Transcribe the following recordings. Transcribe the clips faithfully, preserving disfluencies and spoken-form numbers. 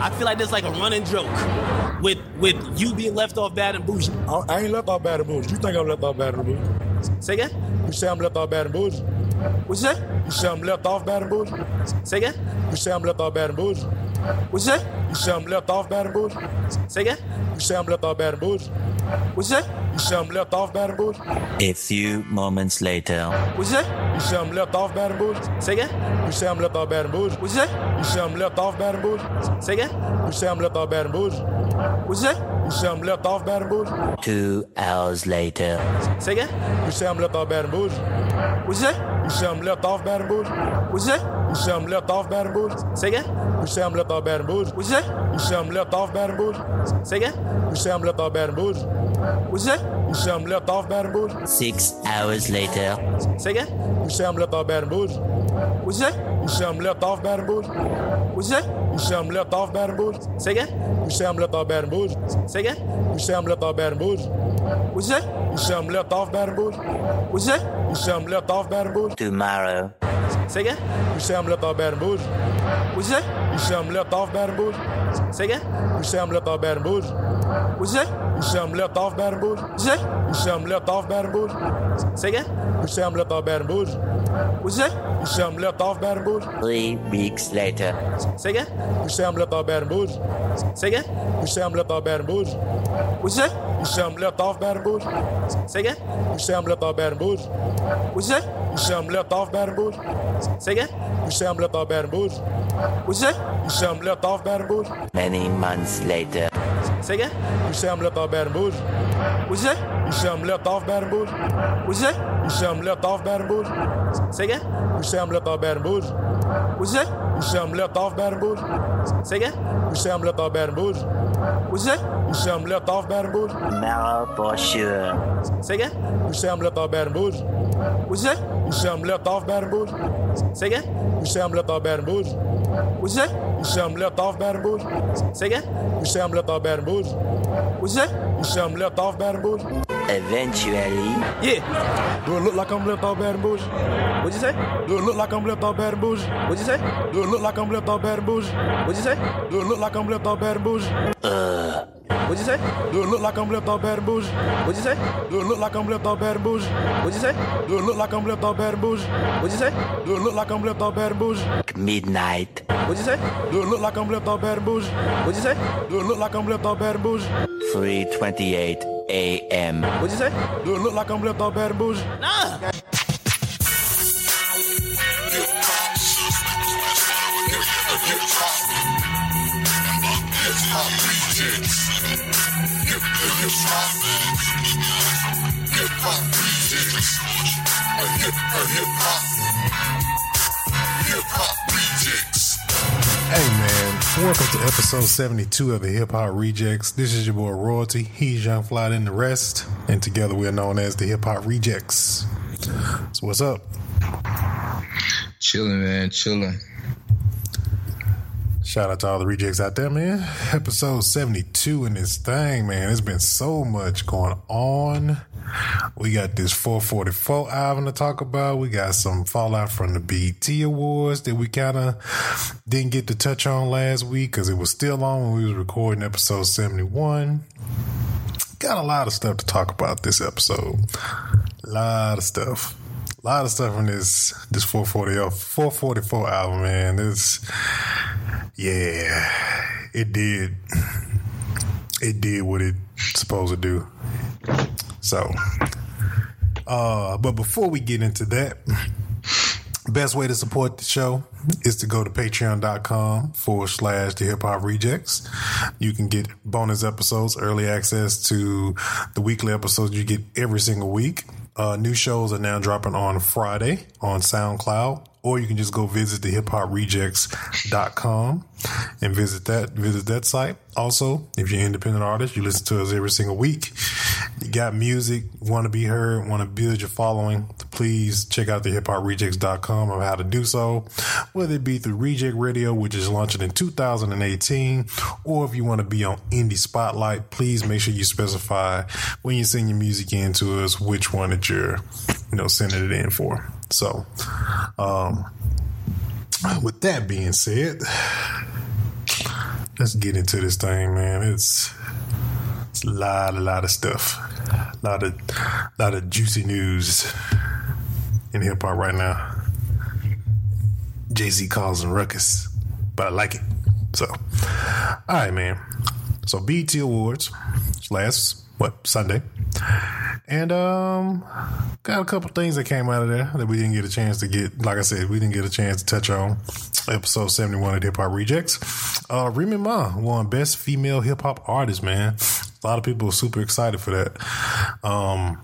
I feel like there's like a running joke with with you being left off Bad and Boujee. I, I ain't left off Bad and Boujee. You think I'm left off Bad and Boujee? Say again? You say I'm left off Bad and Boujee. What you say? You say I'm left off Bad and Boujee. Say again? You say I'm left off Bad and Boujee. What you say? You say I'm left off Bad and Boujee. Say again? You say I'm left off Bad and Boujee. What you say? You say I'm left off Bad and Boujee. A few moments later. What you say? You say I'm left off Bad and Boujee. Say again? You say I'm left off Bad and Boujee. What you say? You say I'm left off Bad and Boujee. Say again? You say I'm left off Bad and Boujee. What you say? You say I'm left off Bad and Boujee. Two hours later. Say again? You say I'm left off Bad and Boujee. What you say? You say I'm left off Bad and Boujee. What you say? You say I'm left off Bad and Boujee. Say again? You say I'm left off Bad and Boujee. What you say? You say I'm left off Bad and Boujee. Say again? You say I'm left off Bad and Boujee. What you say? You say I'm left off Bad and Boujee. Six hours later. Say again? You say I'm left off Bad and Boujee. What you say? You say I'm left off Bad and Boujee. What you say? You say I'm left off Bad and Boujee. Say again? You say I'm left off Bad and Boujee. Say again? You say I'm left off Bad and Boujee. What you say? You say I'm left off Bad and Boujee. What you say? You say I'm left off Bad and Boujee. Tomorrow. Say again? You say I'm left off Bad and Boujee. What you say? You say I'm left off Bad and Boujee. Say again? You say I'm left off Bad and Boujee. What you say? You say I'm left off Bad and Boujee. Say? You say I'm left off Bad and Boujee. Say again? You say I'm left off Bad and Boujee. What you say? You say I'm left off Bad and Boujee. Three weeks later. Say again? You say I'm left off Bad and Boujee. Say again? You say I'm left off Bad and Boujee. What you say? You say I'm left off Bad and Boujee. Say again? You say I'm left off Bad and Boujee. What you say? You say I'm left off Bad and Boujee. Say again? You say I'm left off Bad and Boujee. What you say? You say I'm left off Bad and Boujee. Many months later. Say again? You say I'm left off Bad and Boujee. What you say? You say I'm left off Bad and Boujee. What you say? You say I'm left off Bad and Boujee. Say again? You say I'm left off Bad and Boujee. What you say? You say I'm left off Bad and Boujee. Say again? You say I'm left off Bad and Boujee. What you say? You say I'm left off Bad and Boujee. Mellow for sure. Say again? You say I'm left off Bad and Boujee. What you say? You say I'm left off Bad and Boujee. Say again? You say I'm left off Bad and Boujee. What you say? You say I'm left off Bad and Boujee. Say again? You say I'm left off Bad and Boujee. What you say? You say I'm left off Bad and Boujee. Eventually. Yeah. Do it look like I'm left off Bad and Boujee? What'd you say? Do it look like I'm left off Bad and Boujee? What'd you say? Do it look like I'm left off Bad and Boujee? What'd you say? Do it look like I'm left off Bad and Boujee? Uh. What'd you say? Do it look like I'm left off Bad and Boujee? What'd you say? Do it look like I'm left off Bad and Boujee? What'd you say? Do it look like I'm left off Bad and Boujee? What'd you say? Do it look like I'm left off Bad and Boujee? Midnight. What'd you say? Do it look like I'm left off Bad and Boujee? What'd you say? Do it look like I'm left off Bad and Boujee? three twenty-eight a m What'd you say? Do it look like I'm left off Bad and Boujee? Nah! Hey man, welcome to episode seventy-two of the Hip Hop Rejectz. This is your boy Royalty, he's Young Fly and the rest, and together we're known as the Hip Hop Rejectz. So what's up? Chilling, man, chilling. Shout out to all the rejects out there, man. Episode seventy-two in this thing, man. There's been so much going on. We got this four forty-four album to talk about. We got some fallout from the B E T Awards that we kind of didn't get to touch on last week because it was still on when we was recording episode seventy-one. Got a lot of stuff to talk about this episode. A lot of stuff. A lot of stuff from this this four forty-four album, man. This, yeah, it did. It did what it's supposed to do. So, uh, but before we get into that, best way to support the show is to go to patreon.com forward slash the Hip Hop Rejectz. You can get bonus episodes, early access to the weekly episodes you get every single week. Uh, new shows are now dropping on Friday on SoundCloud, or you can just go visit the hip hop rejectz dot com and visit that, visit that site. Also, if you're an independent artist, you listen to us every single week. You got music, want to be heard, want to build your following, please check out the hip hop rejectz dot com on how to do so, whether it be through Reject Radio, which is launching in two thousand eighteen, or if you want to be on Indie Spotlight, please make sure you specify when you send your music in to us, which one that you're, you know, sending it in for. So, um, with that being said, let's get into this thing, man. It's it's a lot, a lot of stuff, a lot of, a lot of juicy news in hip hop right now. Jay-Z causing ruckus, but I like it. So, all right, man. So B E T Awards last what Sunday, and um, got a couple things that came out of there that we didn't get a chance to get. Like I said, we didn't get a chance to touch on episode seventy-one of Hip Hop Rejectz. Uh, Remy Ma won Best Female Hip Hop Artist. Man, a lot of people are super excited for that. Um,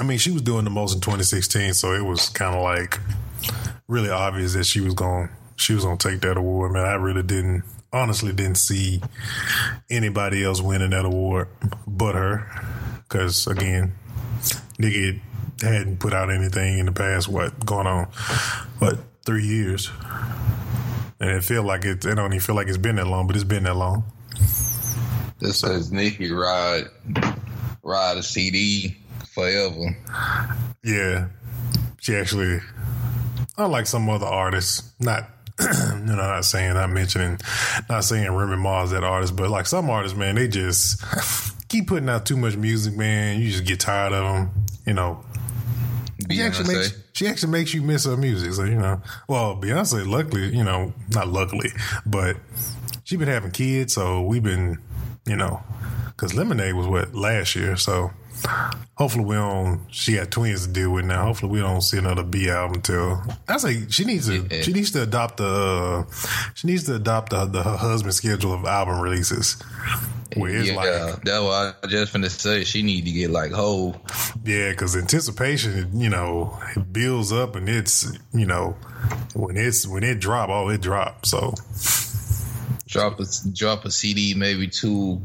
I mean, she was doing the most in twenty sixteen, so it was kind of like really obvious that she was going she was gonna take that award. Man, I really didn't. Honestly, didn't see anybody else winning that award but her, because again, nigga hadn't put out anything in the past what going on what three years, and it feel like it. I don't even feel like it's been that long, but it's been that long. This says Nicki ride ride a C D forever. Yeah, she actually, unlike some other artists, not. you know, not saying, not mentioning, not saying Remy Ma is that artist, but like some artists, man, they just keep putting out too much music, man. You just get tired of them, you know. Beyonce. She actually makes, she actually makes you miss her music, so you know. Well, Beyonce, luckily, you know, not luckily, but she been having kids, so we've been, you know, because Lemonade was what last year, so hopefully we don't. She got twins to deal with now. Hopefully we don't see another B album until I say she needs to. Yeah. She needs to adopt the. Uh, she needs to adopt the, the her husband's schedule of album releases. Where it's yeah, like that's what I just finna say. She need to get like whole. Yeah, because anticipation, you know, it builds up and it's you know when it's when it drop, oh it drop. So drop a drop a C D maybe two.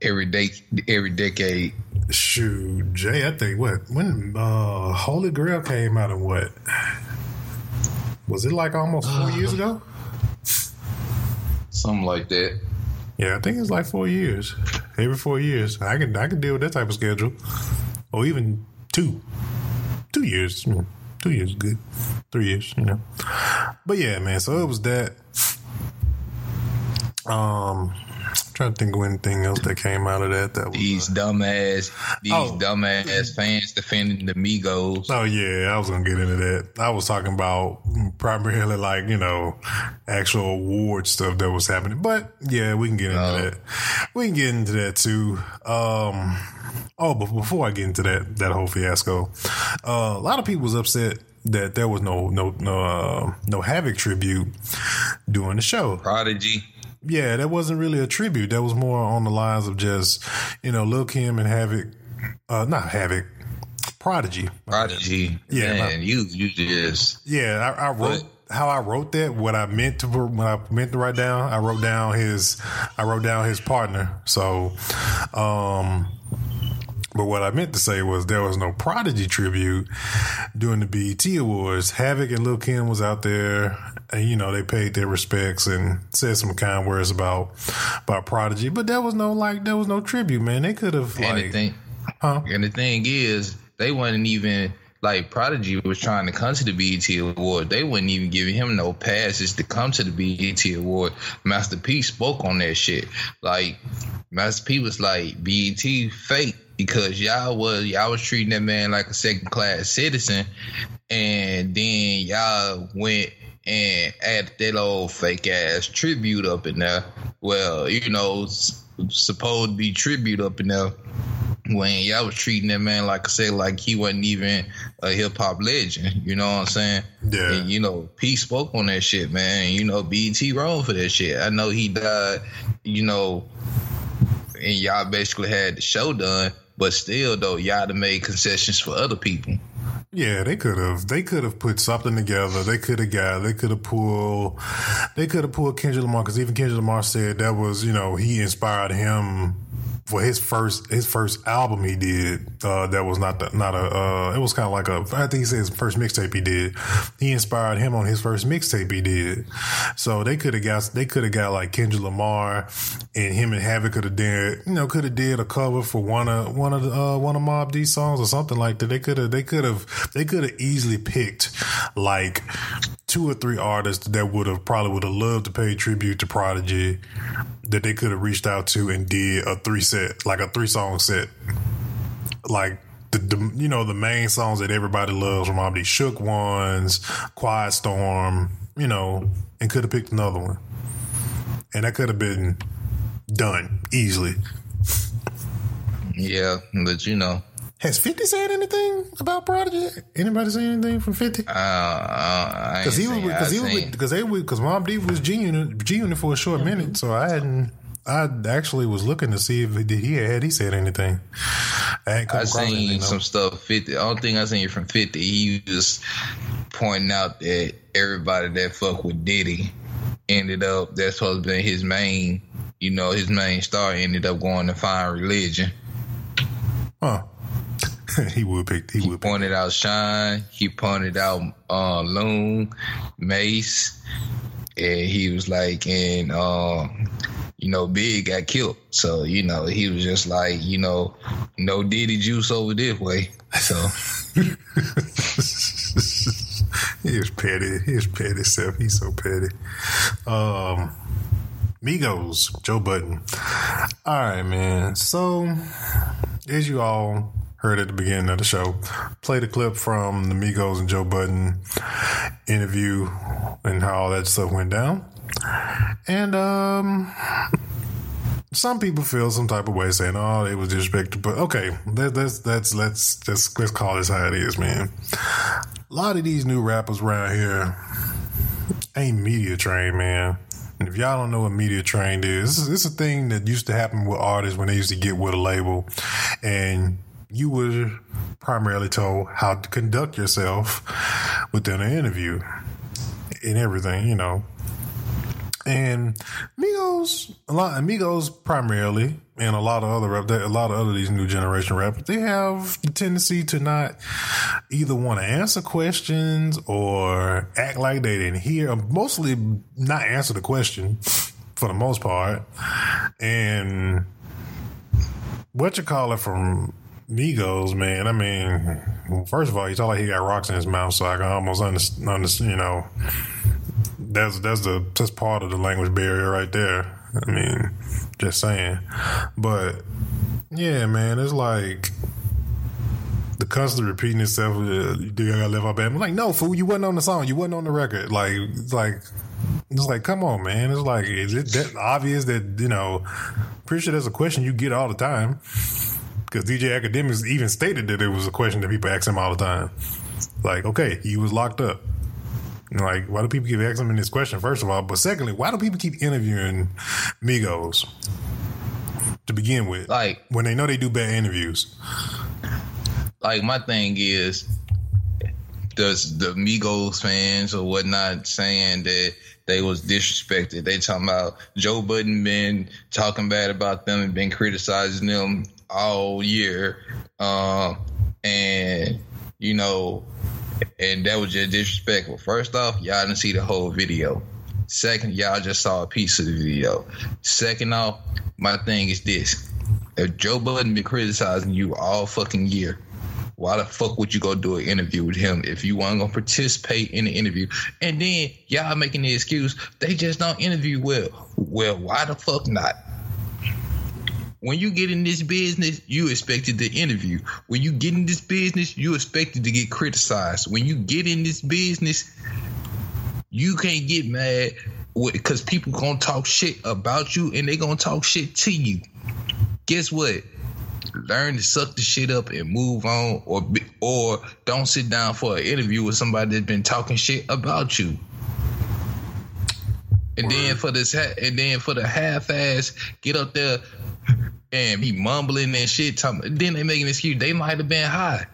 Every day, every decade. Shoot, Jay, I think what when uh, Holy Grail came out of what was it like almost four uh, years ago? Something like that. Yeah, I think it's like four years. Every four years, I can I can deal with that type of schedule, or even two, two years, you know, two years is good, three years, you know. But yeah, man. So it was that. Um. Trying to think of anything else that came out of that. That was these uh, dumbass, these oh. dumbass fans defending the Migos. Oh yeah, I was gonna get into that. I was talking about primarily like you know actual award stuff that was happening, but yeah, we can get into uh, that. We can get into that too. Um, oh, but before I get into that that whole fiasco, uh, a lot of people was upset that there was no no no uh, no Havoc tribute during the show. Prodigy. Yeah, that wasn't really a tribute. That was more on the lines of just, you know, Lil' Kim and Havoc, uh, not Havoc, Prodigy. Prodigy. Yeah, man, my, you you just yeah. I, I wrote but, how I wrote that. What I meant to when I meant to write down, I wrote down his, I wrote down his partner. So, um, but what I meant to say was there was no Prodigy tribute during the B E T Awards. Havoc and Lil' Kim was out there. And, you know, they paid their respects and said some kind words about about Prodigy. But there was no, like, there was no tribute, man. They could have, like... And the, thing, huh? and the thing is, they wasn't even... Like, Prodigy was trying to come to the B E T Award. They wouldn't even give him no passes to come to the B E T Award. Master P spoke on that shit. Like, Master P was like, B E T fake because y'all was, y'all was treating that man like a second-class citizen. And then y'all went... and add that old fake ass tribute up in there. Well, you know, s- supposed to be tribute up in there when y'all was treating that man like I said, like he wasn't even a hip hop legend. You know what I'm saying? Yeah. And, you know, P spoke on that shit, man. You know, B E T wrong for that shit. I know he died. You know, and y'all basically had the show done, but still though, y'all done made concessions for other people. Yeah, they could have. They could have put something together. They could have got. They could have pulled. They could have pulled Kendrick Lamar because even Kendrick Lamar said that was, you know, he inspired him for his first his first album he did, uh, that was not the, not a uh, it was kind of like a I think he said his first mixtape he did. He inspired him on his first mixtape he did. So they could have got they could have got like Kendrick Lamar, and him and Havoc could have did you know could have did a cover for one of one of the, uh, one of Mobb Deep songs or something like that. They could have they could have they could have easily picked like two or three artists that would have probably would have loved to pay tribute to Prodigy that they could have reached out to and did a three set, like a three song set. Like the, the you know, the main songs that everybody loves from Mobb Deep, Shook Ones, Quiet Storm, you know, and could have picked another one. And that could have been done easily. Yeah, but you know. Has fifty said anything about Prodigy? Anybody say anything from fifty? Uh, uh, I because he was because he was because they because Mobb Deep was G Unit G Unit for a short mm-hmm. minute, so I hadn't. I actually was looking to see if did he had he said anything. I, I seen some stuff. fifty. I don't think I seen it from fifty. He was just pointing out that everybody that fuck with Diddy ended up. That's supposed to be his main. You know, his main star ended up going to Find Religion. Huh. He would pick. He, he would pointed pick. out Shine. He pointed out uh, Loon, Mace, and he was like, and uh, you know, Big got killed. So you know, he was just like, you know, no Diddy juice over this way. So he was petty. He was petty self. He's so petty. Um, Migos, Joe Budden. All right, man. So as you all heard at the beginning of the show, played a clip from the Migos and Joe Budden interview and how all that stuff went down. And um, some people feel some type of way saying, "Oh, it was disrespectful." But okay, that, that's that's let's just let's call this how it is, man. A lot of these new rappers around here ain't media trained, man. And if y'all don't know what media trained is, it's a thing that used to happen with artists when they used to get with a label, and you were primarily told how to conduct yourself within an interview and everything, you know. And Migos, a lot, Migos primarily, and a lot of other a lot of other these new generation rappers, they have the tendency to not either want to answer questions or act like they didn't hear, or mostly not answer the question for the most part. And what you call it from Migos, man, I mean, first of all, he talk like he got rocks in his mouth, so I can almost understand, understand you know, that's that's the that's part of the language barrier right there. I mean, just saying. But yeah, man, it's like the constantly repeating itself. Do you gotta live up? I'm like, no, fool, you wasn't on the song, you wasn't on the record. Like, it's like. It's like, come on, man. It's like, is it that obvious that, you know, pretty sure that's a question you get all the time. Because D J Academics even stated that it was a question that people ask him all the time. Like, okay, he was locked up. Like, why do people keep asking him this question, first of all? But secondly, why do people keep interviewing Migos to begin with? Like, when they know they do bad interviews. Like, my thing is, does the Migos fans or whatnot saying that they was disrespected? They talking about Joe Budden been talking bad about them and been criticizing them all year, um, and you know, and that was just disrespectful. First off, y'all didn't see the whole video. Second, y'all just saw a piece of the video. Second off, my thing is this: if Joe Budden been criticizing you all fucking year, why the fuck would you go do an interview with him if you weren't gonna participate in the interview? And then y'all making the excuse they just don't interview well. Well, why the fuck not? When you get in this business, you expected to interview. When you get in this business, you expected to get criticized. When you get in this business, you can't get mad because people gonna talk shit about you and they gonna talk shit to you. Guess what? Learn to suck the shit up and move on, or or don't sit down for an interview with somebody that's been talking shit about you. And then for this, and then for the half-ass, get up there and be mumbling and shit. Talking, then they make an excuse. They might have been high.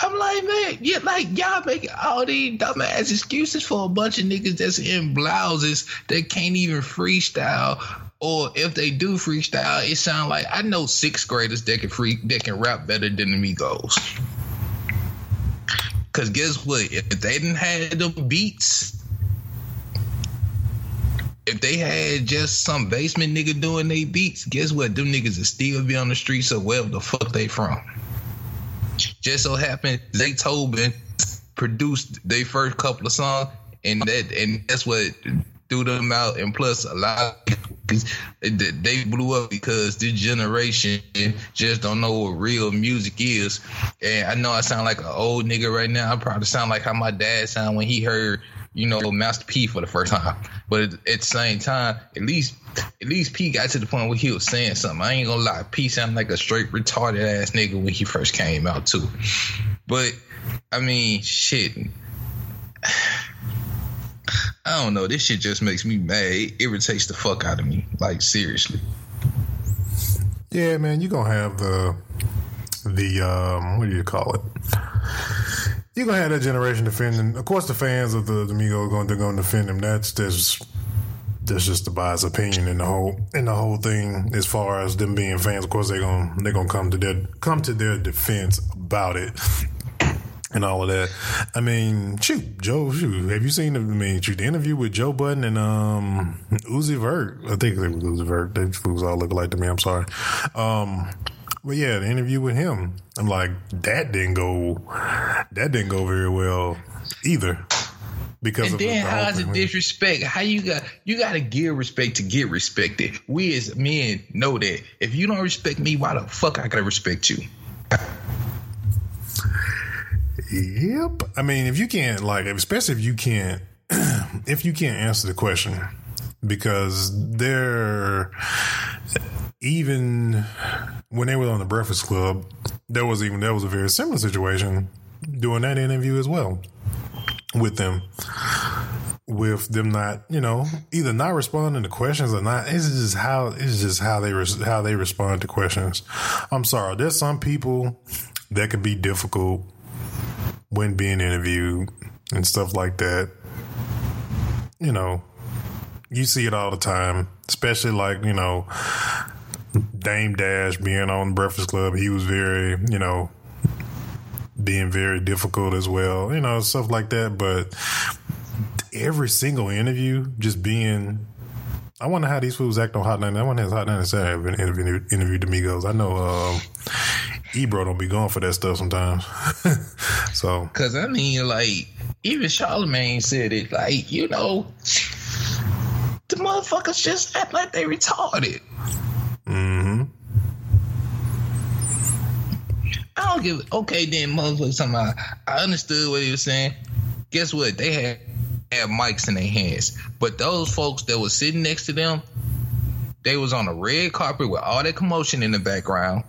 I'm like, man, yeah, like y'all making all these dumbass excuses for a bunch of niggas that's in blouses that can't even freestyle Or if they do freestyle, it sound like I know sixth graders that can freak that can rap better than the Migos. Cause guess what? If they didn't have them beats, if they had just some basement nigga doing they beats, guess what? Them niggas would still be on the streets of wherever the fuck they from. Just so happened Zay Tobin produced their first couple of songs, and that and that's what threw them out. And plus, a lot of they blew up because this generation just don't know what real music is. And I know I sound like an old nigga right now. I probably sound like how my dad sounded when he heard, you know, Master P for the first time. But at the same time, at least at least P got to the point where he was saying something. I ain't gonna lie, P sounded like a straight retarded ass nigga when he first came out too. But I mean, shit. I don't know. This shit just makes me mad. It irritates the fuck out of me. Like, seriously. Yeah, man. You gonna have the the um, what do you call it? You gonna have that generation defending. Of course, the fans of the, the Migos are going to going to defend them. That's that's that's just the biased opinion in the whole in the whole thing. As far as them being fans, of course they gonna they gonna come to their come to their defense about it. And all of that. I mean, shoot, Joe, shoot. Have you seen the, I mean, shoot, the interview with Joe Budden and um, Uzi Vert? I think they were Uzi Vert. They fools all look alike to me. I'm sorry. Um, but yeah, the interview with him. I'm like, that didn't go, that didn't go very well either. Because and then the how's it disrespect? How you got you got to give respect to get respected. We as men know that if you don't respect me, why the fuck I gotta respect you? Yep. I mean, if you can't, like, especially if you can't, if you can't answer the question, because they're, even when they were on the Breakfast Club, there was even, there was a very similar situation doing that interview as well with them, with them not, you know, either not responding to questions or not. It's just how, it's just how they, res- how they respond to questions. I'm sorry. There's some people that could be difficult when being interviewed and stuff like that. You know, you see it all the time, especially like, you know, Dame Dash being on Breakfast Club. He was very, you know, being very difficult as well, you know, stuff like that. But every single interview just being, I wonder how these fools act on Hot ninety. I wonder how Hot ninety-seven have interviewed, interviewed the Migos. I know, um, Ebro don't be going for that stuff sometimes. So, because I mean, like, even Charlamagne said it, like, you know, the motherfuckers just act like they retarded. Mm-hmm. I don't give. Okay, then motherfuckers. Somehow I understood what he was saying. Guess what? They had had mics in their hands, but those folks that was sitting next to them, they was on a red carpet with all that commotion in the background.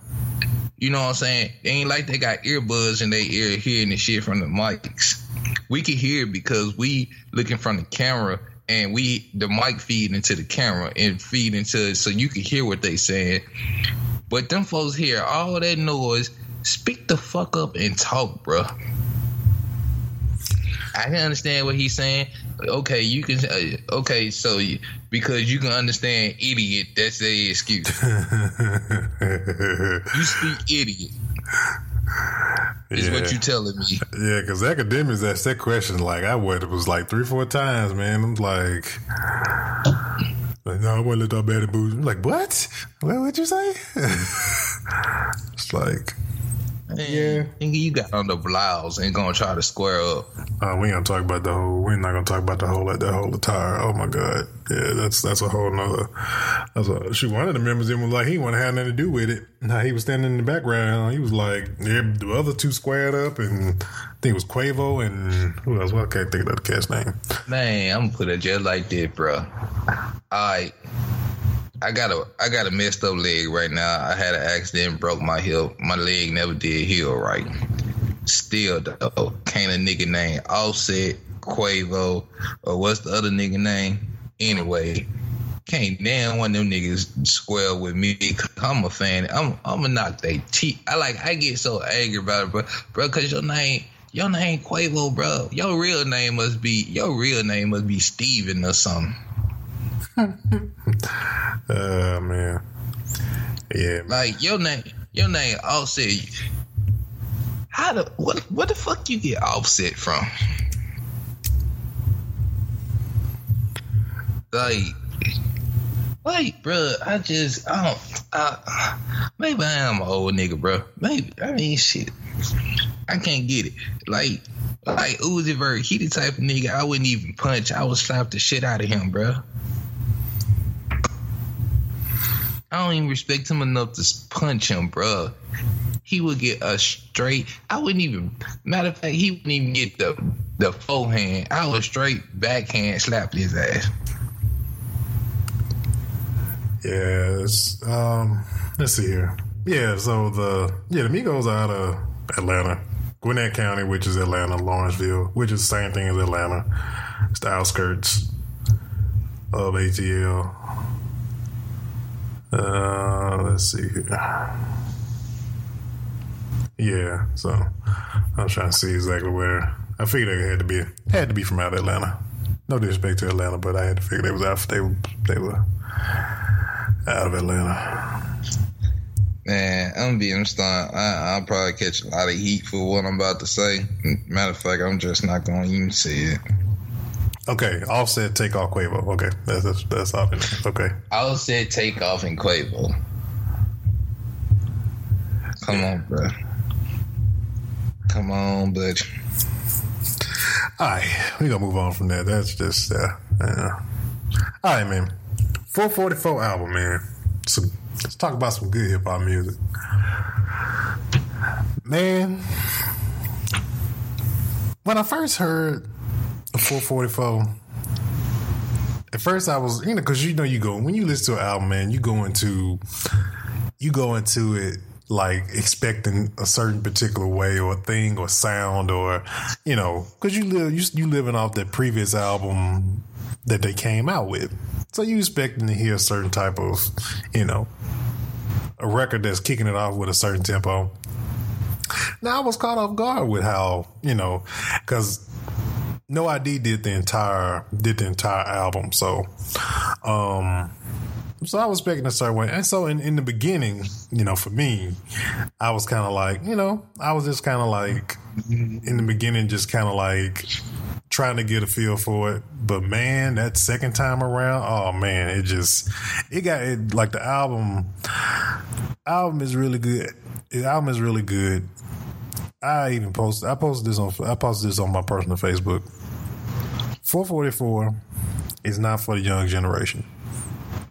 You know what I'm saying? They ain't like they got earbuds in their ear hearing the shit from the mics. We can hear it because we looking from the camera and we the mic feed into the camera and feed into it so you can hear what they saying. But them folks hear all that noise. Speak the fuck up and talk, bro. I can understand what he's saying. Okay, you can. Uh, okay, so you, because you can understand idiot, that's their excuse. You speak idiot. Is yeah. What you telling me? Yeah, because academics asked that question like I would. It was like three, four times, man. I'm like, like no, I wasn't that bad at booze. I'm like, what? What would you say? It's like. Yeah, nigga, you got on the blouse and gonna try to square up. Uh, we ain't gonna talk about the whole. We're not gonna talk about the whole like that whole attire. Oh my god, yeah, that's that's a whole nother. That's a, shoot, one of the members in was like he wanted to have nothing to do with it. Now he was standing in the background. He was like yeah, the other two squared up, and I think it was Quavo and who else? Well, I can't think of that cat's name. Man, I'm gonna put it just like that, bro. I. I got a I got a messed up leg right now. I had an accident, broke my hip. My leg never did heal right. Still though, can't a nigga name Offset, Quavo, or what's the other nigga name? Anyway, can't damn one of them niggas square with me. I'm a fan. I'm I'ma knock they teeth. I like I get so angry about it, bro. Bro, cause your name your name Quavo, bro. Your real name must be your real name must be Steven or something. Oh, man. Yeah. Man. Like, your name, your name, Offset. How the, what, what the fuck you get Offset from? Like, like, bro, I just, I don't, I, maybe I am an old nigga, bro. Maybe, I mean, shit. I can't get it. Like, like Uzi Vert, he the type of nigga I wouldn't even punch. I would slap the shit out of him, bro. I don't even respect him enough to punch him, bro. He would get a straight, I wouldn't even, matter of fact, he wouldn't even get the, the forehand. I would straight backhand slap his ass. Yes. Um, let's see here. Yeah, so the yeah, the Migos are out of Atlanta. Gwinnett County, which is Atlanta, Lawrenceville, which is the same thing as Atlanta. It's the outskirts of A T L. Uh, let's see here. Yeah, so I'm trying to see exactly where. I figured it had to be had to be from out of Atlanta. No disrespect to Atlanta, but I had to figure they was out they were they were out of Atlanta. Man, I'm being stunned. I, I'll probably catch a lot of heat for what I'm about to say. Matter of fact, I'm just not going to even say it. Okay, Offset, Takeoff, Quavo. Okay, that's that's, that's all. Okay, Offset, Takeoff, and Quavo. Come yeah. on, bro. Come on, buddy. All right, we gonna move on from that. That's just uh, uh. All right, man. four forty-four album, man. So let's talk about some good hip hop music, man. When I first heard four forty-four, at first I was, you know, because you know you go when you listen to an album, man, you go into you go into it like expecting a certain particular way or thing or sound or, you know, because you live you you living off that previous album that they came out with. So you expecting to hear a certain type of, you know, a record that's kicking it off with a certain tempo. Now, I was caught off guard with how, you know, because No I D did the entire did the entire album. So, um, so I was expecting a certain way. And so in, in the beginning, you know, for me, I was kind of like, you know, I was just kind of like in the beginning, just kind of like trying to get a feel for it. But man, that second time around, oh man, it just it got it, like the album album is really good. The album is really good. I even posted I posted this on I posted this on my personal Facebook. four forty-four is not for the young generation.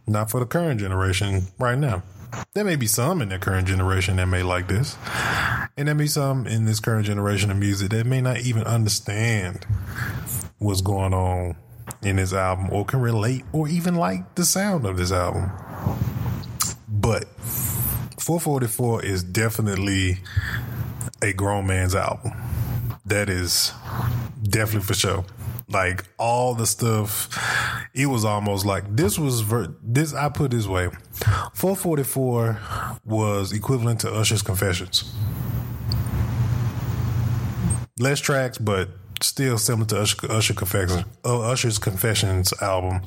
Not for the current generation right now. There may be some in the current generation that may like this, and there may be some in this current generation of music that may not even understand what's going on in this album or can relate or even like the sound of this album. But four forty-four is definitely a grown man's album. That is definitely for sure. Like all the stuff, it was almost like this was ver- this. I put it this way, four forty-four was equivalent to Usher's Confessions. Less tracks, but still similar to Usher, Usher Confessions, uh, Usher's Confessions album.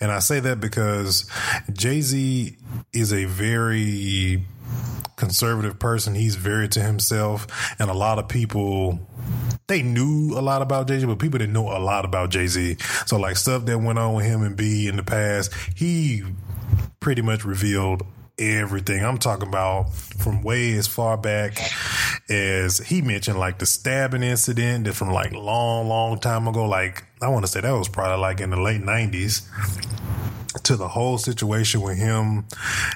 And I say that because Jay-Z is a very conservative person. He's very to himself, and a lot of people. They knew a lot about Jay-Z, but people didn't know a lot about Jay-Z. So like stuff that went on with him and B in the past, he pretty much revealed everything. I'm talking about from way as far back as he mentioned like the stabbing incident that from like long, long time ago. Like I want to say that was probably like in the late nineties to the whole situation with him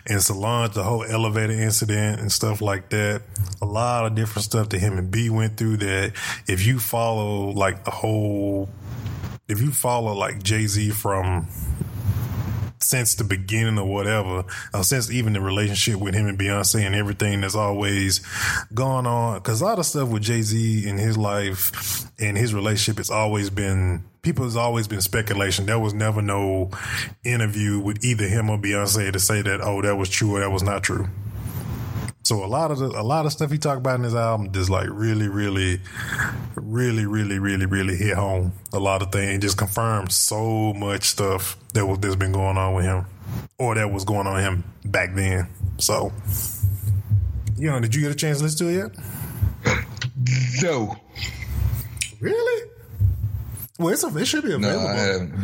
and Solange, the whole elevator incident and stuff like that. A lot of different stuff that him and B went through that if you follow like the whole, if you follow like Jay-Z from since the beginning or whatever, or since even the relationship with him and Beyonce and everything that's always gone on. Because a lot of stuff with Jay-Z in his life and his relationship, it's always been, people has always been speculation. There was never no interview with either him or Beyonce to say that, oh, that was true or that was not true. So a lot of the, a lot of stuff he talked about in his album just like really, really, really, really, really, really hit home. A lot of things, and just confirmed so much stuff that was that's been going on with him, or that was going on with him back then. So, you know, did you get a chance to listen to it yet? No. Really? Well, it's a, it should be available. No, I haven't.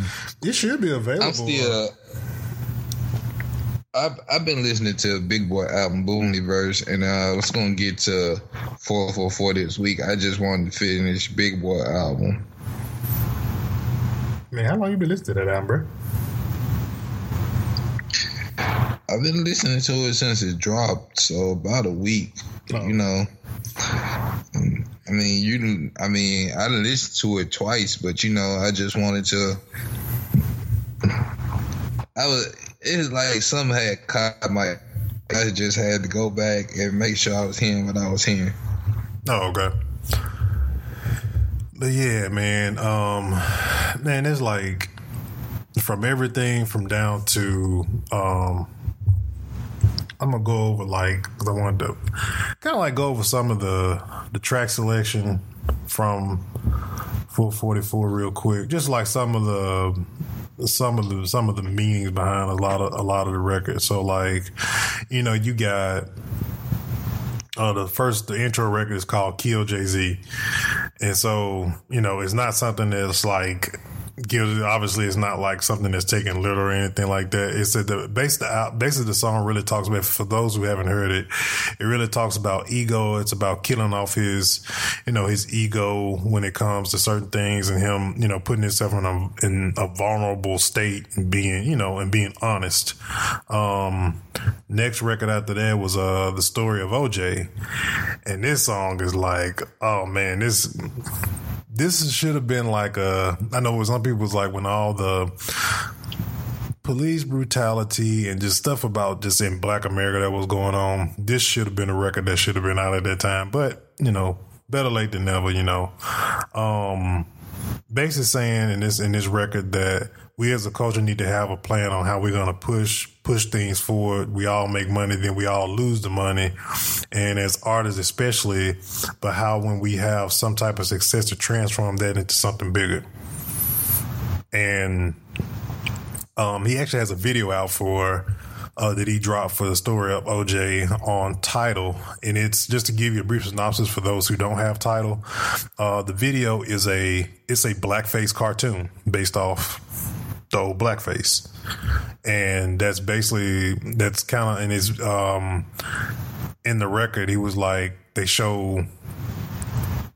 It should be available. I'm still. Uh, I've I've been listening to Big Boy album Boomlyverse, and uh, I was gonna get to four forty-four this week. I just wanted to finish Big Boy album. Man, how long you been listening to that album, bro? I've been listening to it since it dropped, so about a week. Oh. You know, I mean, you. I mean, I listened to it twice, but you know, I just wanted to. I was. It was like something had caught my. I just had to go back and make sure I was hearing what I was hearing. Oh, okay. But yeah, man. Um, man, it's like from everything from down to. Um, I'm gonna go over like because I wanted to kind of like go over some of the the track selection from four forty-four real quick, just like some of the some of the some of the meanings behind a lot of a lot of the records. So like, you know, you got uh, the first the intro record is called "Kill Jay-Z," and so you know it's not something that's like. Gives, obviously, it's not like something that's taken literal or anything like that. It's that the base the base of the song really talks about. For those who haven't heard it, it really talks about ego. It's about killing off his, you know, his ego when it comes to certain things, and him, you know, putting himself in a in a vulnerable state and being, you know, and being honest. Um, next record after that was uh the story of O J, and this song is like, oh man, this. This should have been like a. I know some people was like when all the police brutality and just stuff about just in Black America that was going on. This should have been a record that should have been out at that time, but you know, better late than never. You know, um, basically saying in this in this record that we as a culture need to have a plan on how we're gonna push. push things forward. We all make money, then we all lose the money. And as artists especially, but how when we have some type of success to transform that into something bigger. And um, he actually has a video out for uh, that he dropped for the story of O J on Tidal. And it's just to give you a brief synopsis for those who don't have Tidal. Uh, the video is a, it's a blackface cartoon based off the old blackface. And that's basically that's kind of in his um, in the record. He was like they show,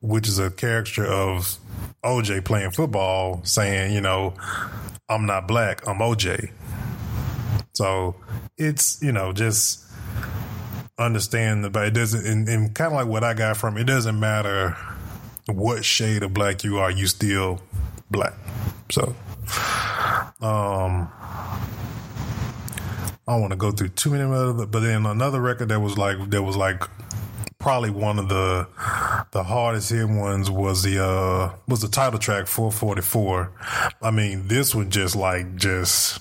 which is a caricature of O J playing football, saying, you know, I'm not black, I'm O J. So it's you know just understand that, but it doesn't. And, and kind of like what I got from it doesn't matter what shade of black you are, you still black. So. Um, I don't want to go through too many of them, but then another record that was like that was like probably one of the the hardest hit ones was the uh, was the title track four forty-four. I mean, this one just like just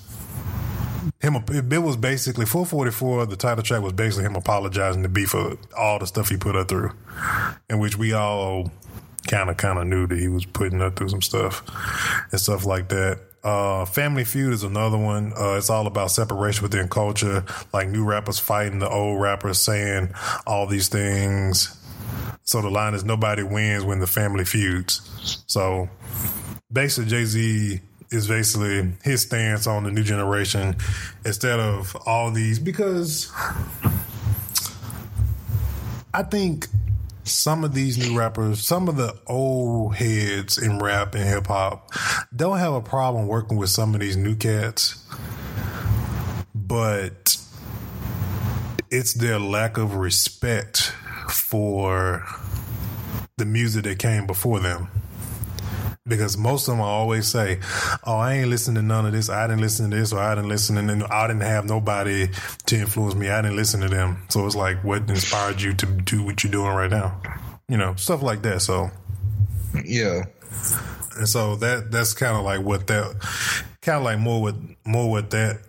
him. It was basically four forty-four. The title track was basically him apologizing to B for all the stuff he put her through, in which we all kind of kind of knew that he was putting her through some stuff and stuff like that. Uh, Family Feud is another one. Uh, it's all about separation within culture, like new rappers fighting the old rappers, saying all these things. So the line is nobody wins when the family feuds. So basically, Jay-Z is basically his stance on the new generation instead of all these, because I think some of these new rappers, some of the old heads in rap and hip hop don't have a problem working with some of these new cats, but it's their lack of respect for the music that came before them. Because most of them always say, oh, I ain't listening to none of this. I didn't listen to this or I didn't listen. And I didn't have nobody to influence me. I didn't listen to them. So it's like, what inspired you to do what you're doing right now? You know, stuff like that. So, yeah. And so that that's kind of like what that kind of like more with more with that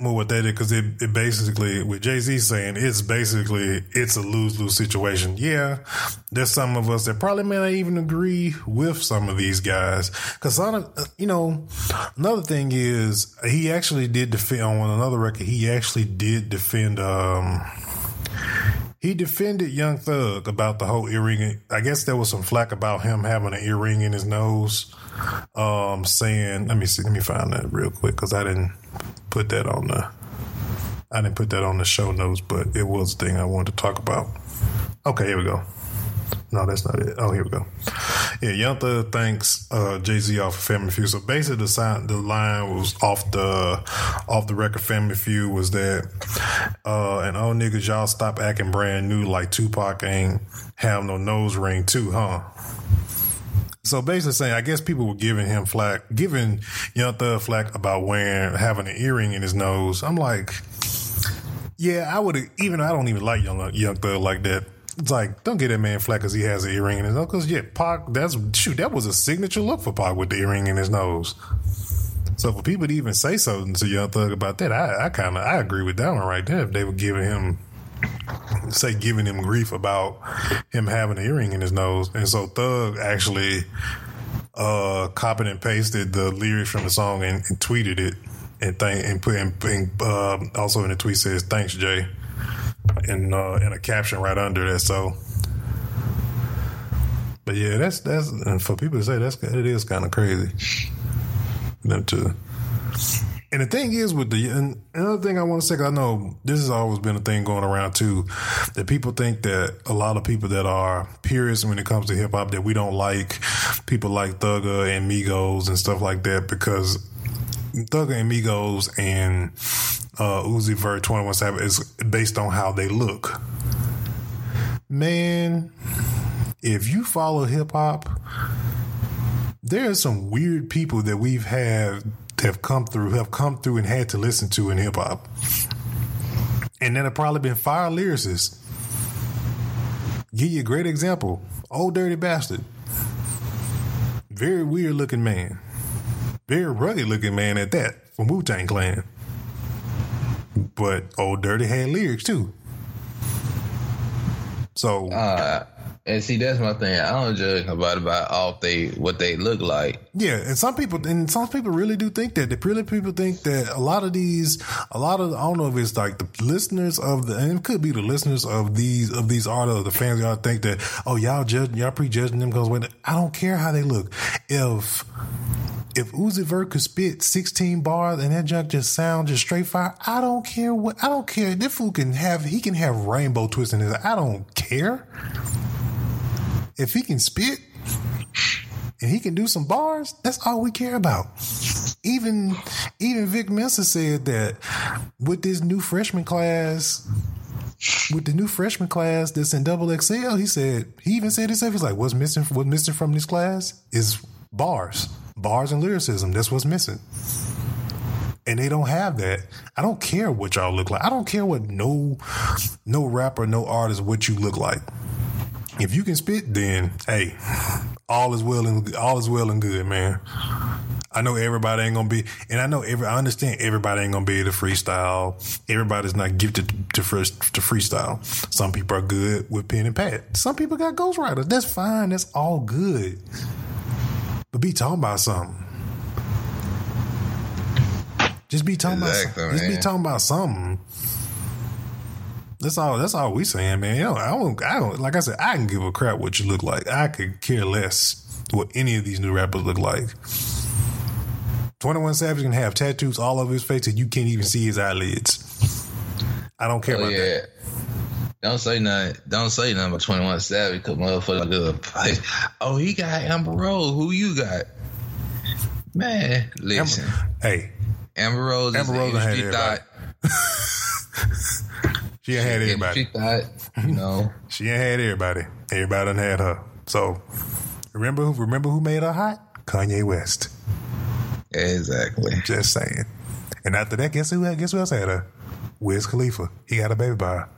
with what they did, because it, it basically, with Jay-Z saying, it's basically, it's a lose-lose situation. Yeah, there's some of us that probably may not even agree with some of these guys. Because, you know, another thing is, he actually did defend, on another record, he actually did defend, um... he defended Young Thug about the whole earring. I guess there was some flack about him having an earring in his nose. Um, saying, let me see, let me find that real quick, because I didn't put that on the, I didn't put that on the show notes, but it was a thing I wanted to talk about. Okay, here we go. No, that's not it. Oh, here we go. Yeah, Young Thug thanks uh, Jay-Z off of Family Feud. So basically, the, sign, the line was off the off the record Family Feud was that, uh, and old niggas, y'all stop acting brand new like Tupac ain't have no nose ring too, huh? So basically saying, I guess people were giving him flack, giving Young Thug flack about wearing, having an earring in his nose. I'm like, yeah, I would even. I don't even like Young, Young Thug like that. It's like, don't get that man flack because he has an earring in his nose. Because, yeah, Pac, that's, shoot, that was a signature look for Pac with the earring in his nose. So for people to even say something to Young Thug about that, I, I kind of, I agree with that one right there. If they were giving him, say, giving him grief about him having an earring in his nose. And so Thug actually uh, copied and pasted the lyrics from the song and, and tweeted it. And, th- and put and, and, uh, also in the tweet says, thanks, Jay. And uh, and a caption right under that. So, but yeah, that's that's and for people to say that's it is kind of crazy. Them too. And the thing is with the and another thing I want to say, 'cause I know this has always been a thing going around too, that people think that a lot of people that are purists when it comes to hip hop that we don't like people like Thugger and Migos and stuff like that, because Thugger and Migos and Uh, Uzi Vert, Twenty-One Savage is based on how they look. Man, if you follow hip hop, there are some weird people that we've had that have come through, have come through and had to listen to in hip hop, and that have probably been fire lyricists. Give you a great example: Old Dirty Bastard, very weird looking man, very rugged looking man at that, from Wu-Tang Clan. But Old Dirty had lyrics too. So uh, and see, that's my thing. I don't judge nobody by off they what they look like. Yeah, and some people and some people really do think that. They really people think that a lot of these, a lot of I don't know if it's like the listeners of the, and it could be the listeners of these of these artists, or the fans. Y'all think that, oh, y'all judging, y'all prejudging them because when I don't care how they look. If If Uzi Vert could spit sixteen bars and that junk just sound just straight fire, I don't care what I don't care. This fool can have he can have rainbow twists in his eye. I don't care. If he can spit and he can do some bars, that's all we care about. Even even Vic Mensa said that with this new freshman class, with the new freshman class that's in double X L, he said he even said himself, he's like, what's missing what's missing from this class is bars. Bars and lyricism, that's what's missing. And they don't have that. I don't care what y'all look like. I don't care what no no rapper, no artist, what you look like. If you can spit, then hey, all is well and all is well and good, man. I know everybody ain't gonna be, and I know every. I understand everybody ain't gonna be able to freestyle. Everybody's not gifted to, to, to freestyle. Some people are good with pen and pad. Some people got ghostwriters. That's fine. That's all good. But be talking about something. Just be talking exactly, about. Just man. be talking about something. That's all. That's all we saying, man. You know, I don't. I don't. Like I said, I can give a crap what you look like. I could care less what any of these new rappers look like. Twenty-One Savage can have tattoos all over his face and you can't even see his eyelids. I don't care oh, about yeah. that. Don't say nothing. Don't say nothing about twenty-one Savage because motherfucker. Like, oh, he got Amber Rose. Who you got? Man, listen. Amber, hey, Amber Rose. Amber Rose had everybody. She ain't had everybody. She thought, you know, she ain't had everybody. Everybody done had her. So remember who? Remember who made her hot? Kanye West. Exactly. Just saying. And after that, guess who? Guess who else had her? Wiz Khalifa. He got a baby by her.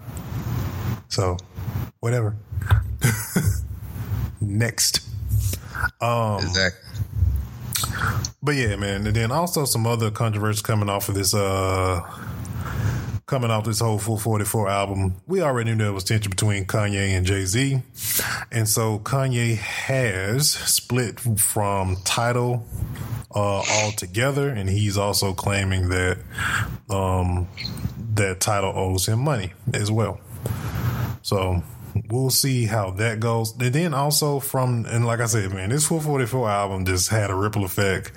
So, whatever. Next. Um, exactly. But yeah, man. And then also some other controversy coming off of this, uh, coming off this whole four forty-four album. We already knew there was tension between Kanye and Jay-Z. And so Kanye has split from Tidal uh, altogether. And he's also claiming that, um, that Tidal owes him money as well. So we'll see how that goes. And then also from, and like I said, man, this four forty-four album just had a ripple effect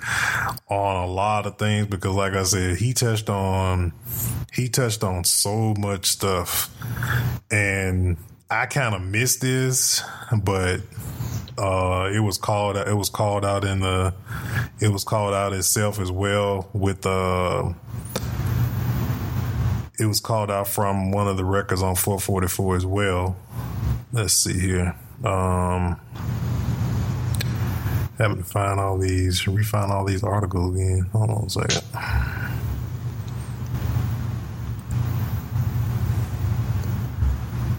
on a lot of things because, like I said, he touched on, he touched on so much stuff. And I kind of missed this, but uh, it was called, it was called out in the, it was called out itself as well with the, uh, it was called out from one of the records on four forty-four as well. Let's see here. Um, having to find all these, refine all these articles again. Hold on a second.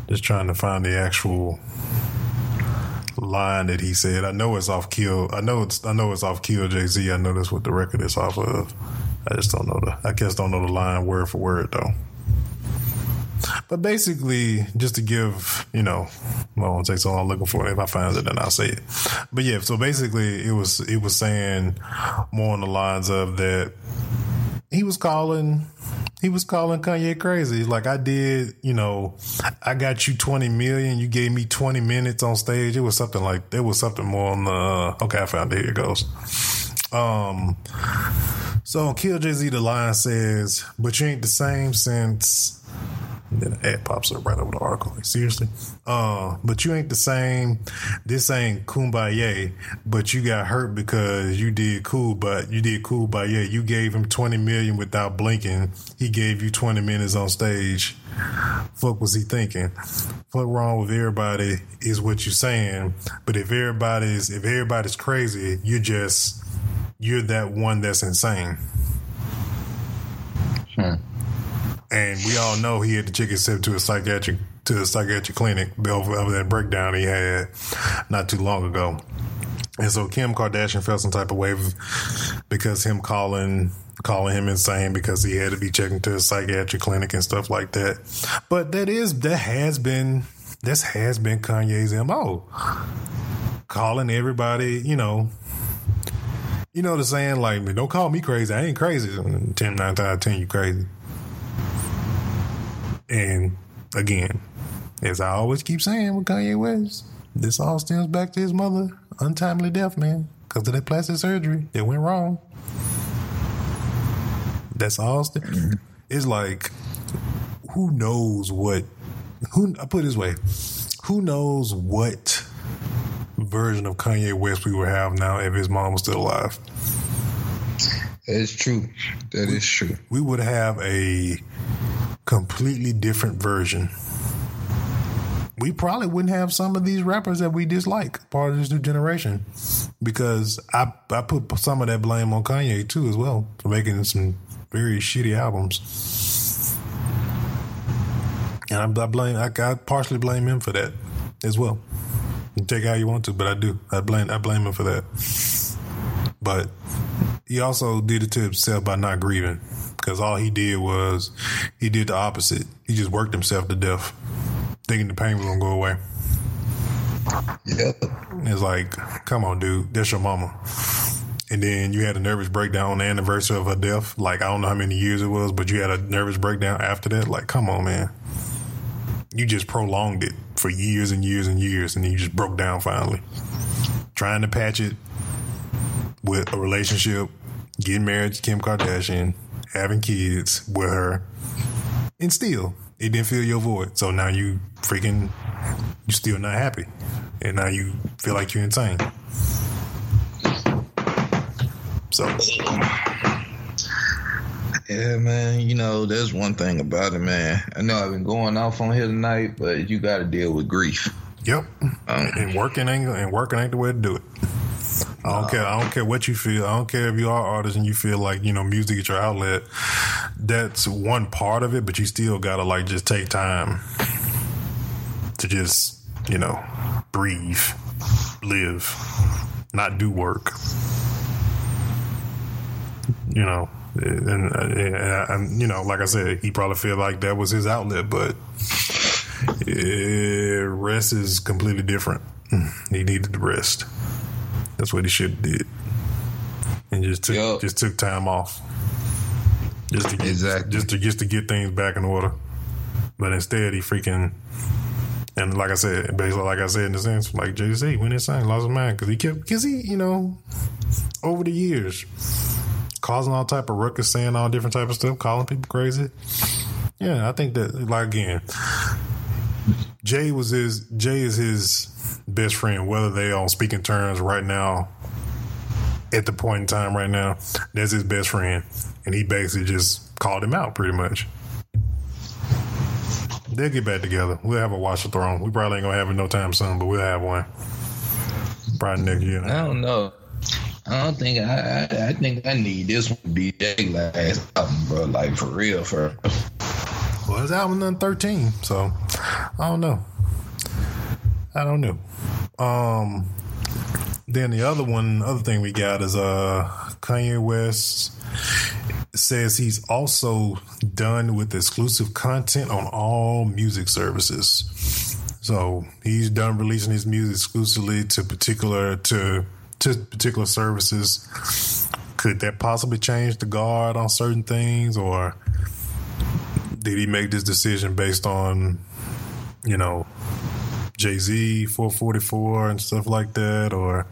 Just trying to find the actual line that he said. I know it's off Kill. I know it's. I know it's off Kill Jay-Z. I know that's what the record is off of. I just don't know the. I guess don't know the line word for word though. But basically, just to give, you know, well, it won't take so long looking for it. If I find it, then I'll say it. But yeah, so basically, it was it was saying more on the lines of that he was calling he was calling Kanye crazy. Like, I did, you know, I got you twenty million. You gave me twenty minutes on stage. It was something like there was something more on the. Okay, I found it. Here it goes. Um. So on Kill Jay-Z, the line says, "But you ain't the same since." And then an ad pops up right over the article. Like, seriously? Uh, but you ain't the same. This ain't Kumbaya, but you got hurt because you did cool, but you did cool by yeah. You gave him twenty million without blinking. He gave you twenty minutes on stage. Fuck was he thinking? Fuck wrong with everybody is what you saying. But if everybody's if everybody's crazy, you just you're that one that's insane. Hmm. And we all know he had to check himself to a psychiatric to a psychiatric clinic over that breakdown he had not too long ago. And so Kim Kardashian felt some type of way because him calling calling him insane because he had to be checked into a psychiatric clinic and stuff like that. But that is that has been this has been Kanye's M O. Calling everybody, you know. You know the saying, like, don't call me crazy. I ain't crazy. Ten nine times out of ten, you crazy. And again, as I always keep saying with Kanye West, this all stems back to his mother, untimely death, man, because of that plastic surgery that went wrong. That's all. St- it's like, who knows what? Who I put it this way, who knows what version of Kanye West we would have now if his mom was still alive? That's true. That we, is true. We would have a completely different version. We probably wouldn't have some of these rappers that we dislike, part of this new generation, because I I put some of that blame on Kanye too as well for making some very shitty albums, and I, I blame I, I partially blame him for that as well. You take it how you want to, but I do I blame I blame him for that. But he also did it to himself by not grieving. Because all he did was he did the opposite. He just worked himself to death, thinking the pain was gonna go away. Yep. It's like, come on, dude, that's your mama. And then you had a nervous breakdown on the anniversary of her death. Like, I don't know how many years it was, but you had a nervous breakdown after that. Like, come on, man. You just prolonged it for years and years and years, and then you just broke down finally. Trying to patch it with a relationship, getting married to Kim Kardashian, having kids with her, and still it didn't fill your void. So now you freaking you still not happy, and now you feel like you're insane. So yeah, man, you know, there's one thing about it, man. I know I've been going off on here tonight, but you got to deal with grief. Yep, um, and working ain't and working ain't the way to do it. I don't care. I don't care what you feel. I don't care if you are an artist and you feel like, you know, music is your outlet. That's one part of it, but you still gotta like just take time to just, you know, breathe, live, not do work. you know, and, and, and you know, like I said, he probably feel like that was his outlet, but it, rest is completely different. He needed the rest. That's what he should have did, and just took yep. just took time off, just to get, exactly. just to just to get things back in order. But instead, he freaking. And like I said, basically, like I said in the sense, like Jay-Z, when he signed, lost his mind because he kept, because he, you know, over the years, causing all type of ruckus, saying all different type of stuff, calling people crazy. Yeah, I think that, like again, Jay was his, Jay is his best friend, whether they are on speaking terms right now, at the point in time right now, that's his best friend, and he basically just called him out pretty much. They'll get back together. We'll have a Watch the Throne. We probably ain't gonna have it no time soon, but we'll have one. Probably next year. I don't know. I don't think I. I, I think I need this one to be Jay's last album, bro. Like for real, for. Well, his album done thirteen, so I don't know. I don't know. Um. Then the other one, other thing we got is uh Kanye West says he's also done with exclusive content on all music services. So he's done releasing his music exclusively to particular to to particular services. Could that possibly change the guard on certain things, or did he make this decision based on, you know, Jay-Z, four forty-four and stuff like that, or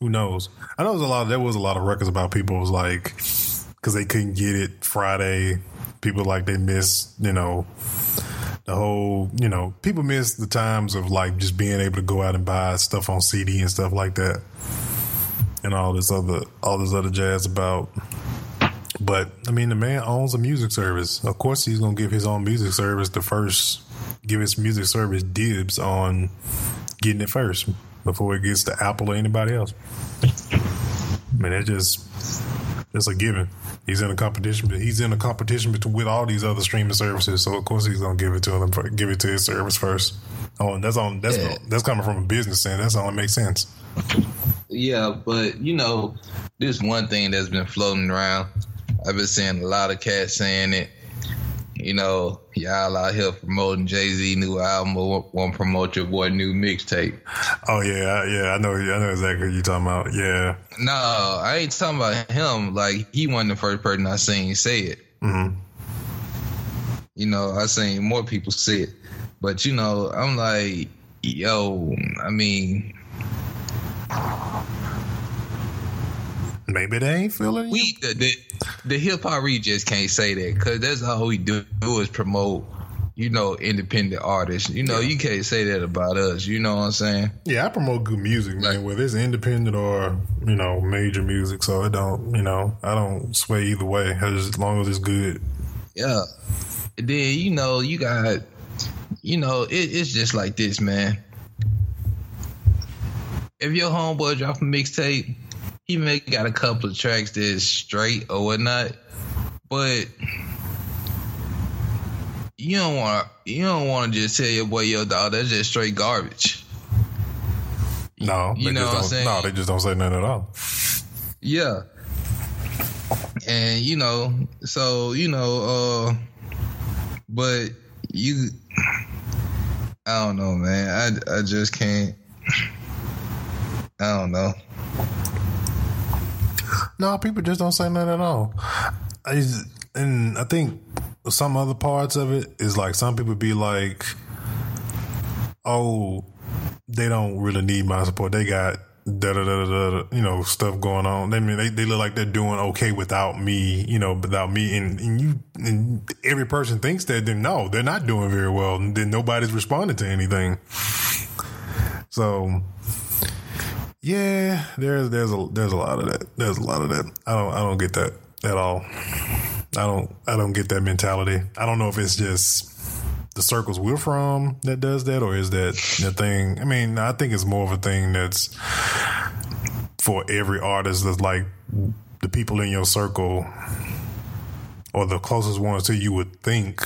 who knows? I know there's a lot. Of, there was a lot of records about people was like, because they couldn't get it Friday. People like they missed, you know, the whole, you know, people miss the times of like just being able to go out and buy stuff on C D and stuff like that, and all this other, all this other jazz about. But I mean, the man owns a music service. Of course, he's gonna give his own music service the first. Give his music service dibs on getting it first before it gets to Apple or anybody else. I mean, that's just that's a given. He's in a competition, but he's in a competition between, with all these other streaming services. So of course he's gonna give it to them, give it to his service first. Oh, and that's on that's yeah. that's coming from a business end. That's all that makes sense. Yeah, but you know, this one thing that's been floating around. I've been seeing a lot of cats saying it. You know, y'all out here promoting Jay-Z new album, but won't promote your boy new mixtape. Oh yeah, yeah, I know, I know exactly what you're talking about. Yeah. No, I ain't talking about him. Like he wasn't the first person I seen say it. Mm-hmm. You know, I seen more people say it, but you know, I'm like, yo, I mean. Maybe they ain't feeling we, you. The, the, the Hip Hop Rejectz can't say that because that's all we do, do is promote, you know, independent artists. You know, yeah. You can't say that about us. You know what I'm saying? Yeah, I promote good music, man, like, whether it's independent or, you know, major music. So I don't, you know, I don't sway either way as long as it's good. Yeah. And then, you know, you got, you know, it, it's just like this, man. If your homeboy drop a mixtape, he may got a couple of tracks that's straight or whatnot, but you don't want you don't want to just tell your boy, yo, dog, that's just straight garbage. No, you know what I'm saying? No, they just don't say nothing at all. Yeah, and you know, so you know, uh, but you, I don't know, man. I I just can't. I don't know. No, people just don't say nothing at all. I just, and I think some other parts of it is like some people be like, oh, they don't really need my support. They got da da da da, you know, stuff going on. I mean, they, they look like they're doing okay without me, you know, without me. And, and you, and every person thinks that, then no, they're not doing very well. And then nobody's responding to anything. So. Yeah, there's there's a there's a lot of that. There's a lot of that. I don't I don't get that at all. I don't I don't get that mentality. I don't know if it's just the circles we're from that does that, or is that the thing? I mean, I think it's more of a thing that's for every artist. That's like the people in your circle or the closest ones to you would think